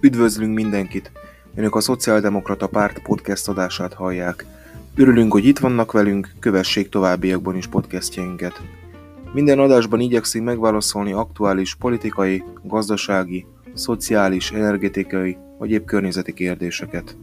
Üdvözlünk mindenkit! Önök a Szociál-Demokrata Párt podcast adását hallják. Örülünk, hogy itt vannak velünk, kövessék továbbiakban is podcastjainket. Minden adásban igyekszünk megválaszolni aktuális politikai, gazdasági, szociális, energetikai vagy épp környezeti kérdéseket.